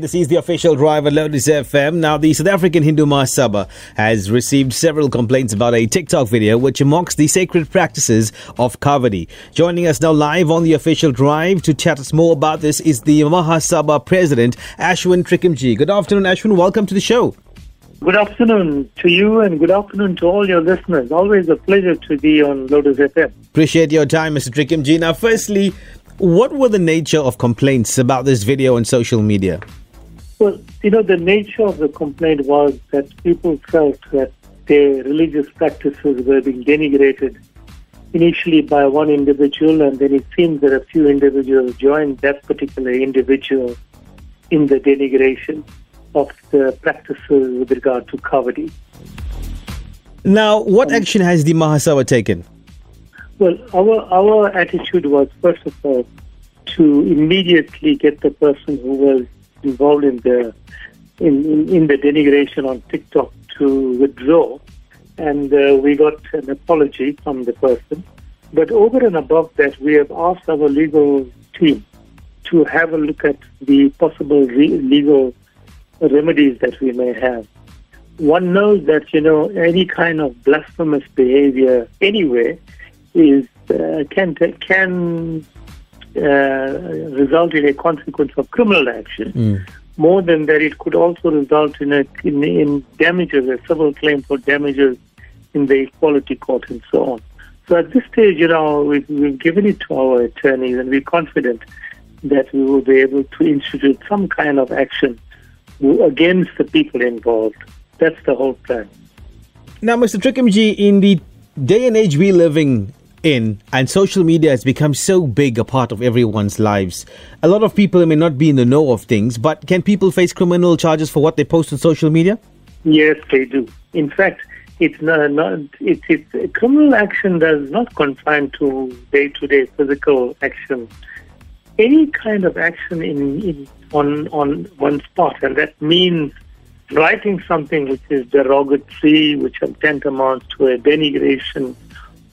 This is the official drive at Lotus FM. Now, the South African Hindu Mahasabha has received several complaints about a TikTok video which mocks the sacred practices of Kavadi. Joining us now live on the official drive to chat us more about this is the Mahasabha President, Ashwin Trikamjee. Good afternoon, Ashwin. Welcome to the show. Good afternoon to you and good afternoon to all your listeners. Always a pleasure to be on Lotus FM. Appreciate your time, Mr. Trikamjee. Now, firstly, what were the nature of complaints about this video on social media? Well, the nature of the complaint was that people felt that their religious practices were being denigrated initially by one individual, and then it seems that a few individuals joined that particular individual in the denigration of the practices with regard to Kavadi. Now, what action has the Mahasabha taken? Well, our attitude was, first of all, to immediately get the person who was involved in the denigration on TikTok to withdraw, and we got an apology from the person. But over and above that, we have asked our legal team to have a look at the possible legal remedies that we may have. One knows that any kind of blasphemous behavior anywhere is can result in a consequence of criminal action. More than that, it could also result in damages, a civil claim for damages in the Equality Court and so on. So at this stage, we've given it to our attorneys, and we're confident that we will be able to institute some kind of action against the people involved. That's the whole plan. Now, Mr. Trikamjee, in the day and age we're living in, and social media has become so big a part of everyone's lives, a lot of people may not be in the know of things, but can people face criminal charges for what they post on social media? Yes, they do. In fact, criminal action does not confine to day-to-day physical action. Any kind of action on one's part, and that means writing something which is derogatory, which tantamount to a denigration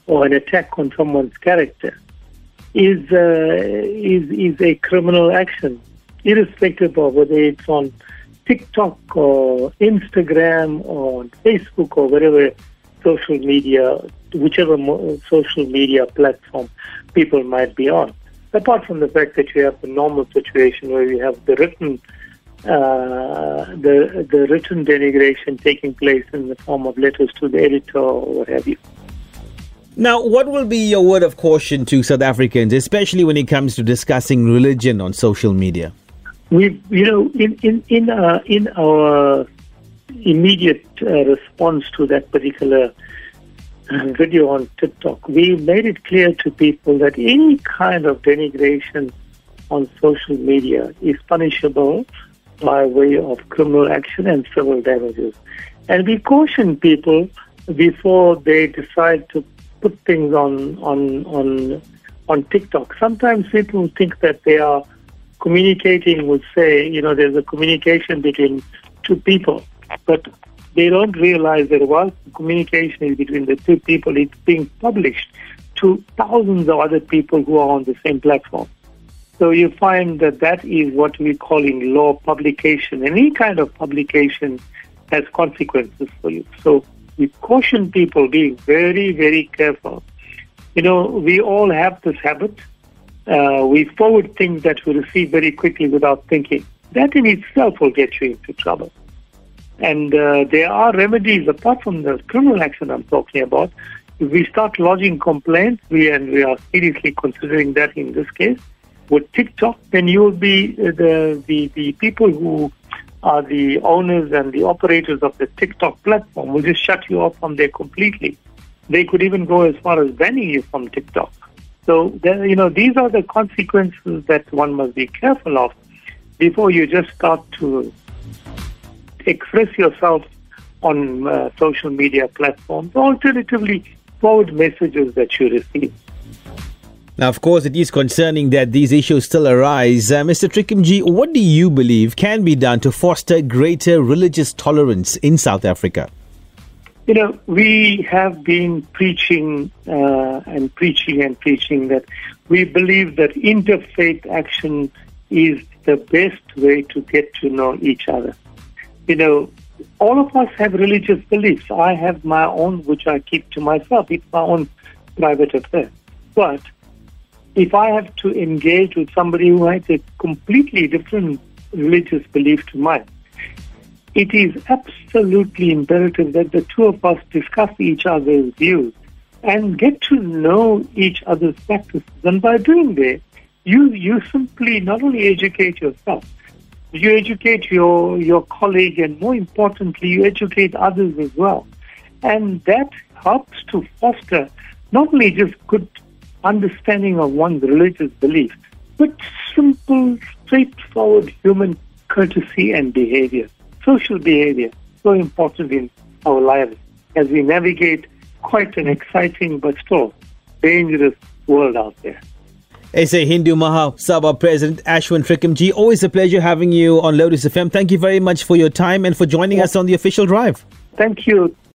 or an attack on someone's character, is a criminal action, irrespective of whether it's on TikTok or Instagram or Facebook or whatever social media platform people might be on. Apart from the fact that you have the normal situation where you have the written written denigration taking place in the form of letters to the editor or what have you. Now, what will be your word of caution to South Africans, especially when it comes to discussing religion on social media? We, in our immediate response to that particular video on TikTok, we made it clear to people that any kind of denigration on social media is punishable by way of criminal action and civil damages. And we caution people before they decide to put things on TikTok. Sometimes people think that they are communicating with, there's a communication between two people, but they don't realize that while the communication is between the two people, it's being published to thousands of other people who are on the same platform. So you find that is what we call in law publication. Any kind of publication has consequences for you. So we caution people, be very, very careful. We all have this habit. We forward things that we receive very quickly without thinking. That in itself will get you into trouble. And there are remedies apart from the criminal action I'm talking about. If we start lodging complaints, we are seriously considering that in this case, with TikTok, then you'll be the people who are the owners and the operators of the TikTok platform will just shut you off from there completely. They could even go as far as banning you from TikTok. So, these are the consequences that one must be careful of before you just start to express yourself on social media platforms, or alternatively, forward messages that you receive. Now, of course, it is concerning that these issues still arise. Mr. Trikamjee, what do you believe can be done to foster greater religious tolerance in South Africa? We have been preaching and preaching that we believe that interfaith action is the best way to get to know each other. You know, all of us have religious beliefs. I have my own, which I keep to myself. It's my own private affair. But if I have to engage with somebody who has a completely different religious belief to mine, it is absolutely imperative that the two of us discuss each other's views and get to know each other's practices. And by doing that, you simply not only educate yourself, you educate your colleague, and more importantly, you educate others as well. And that helps to foster not only just good understanding of one's religious belief, but simple, straightforward human courtesy and behavior. Social behavior, so important in our lives as we navigate quite an exciting but still dangerous world out there. SA Hindu Mahasabha President Ashwin Trikamjee, always a pleasure having you on Lotus FM. Thank you very much for your time and for joining us on the official drive. Thank you.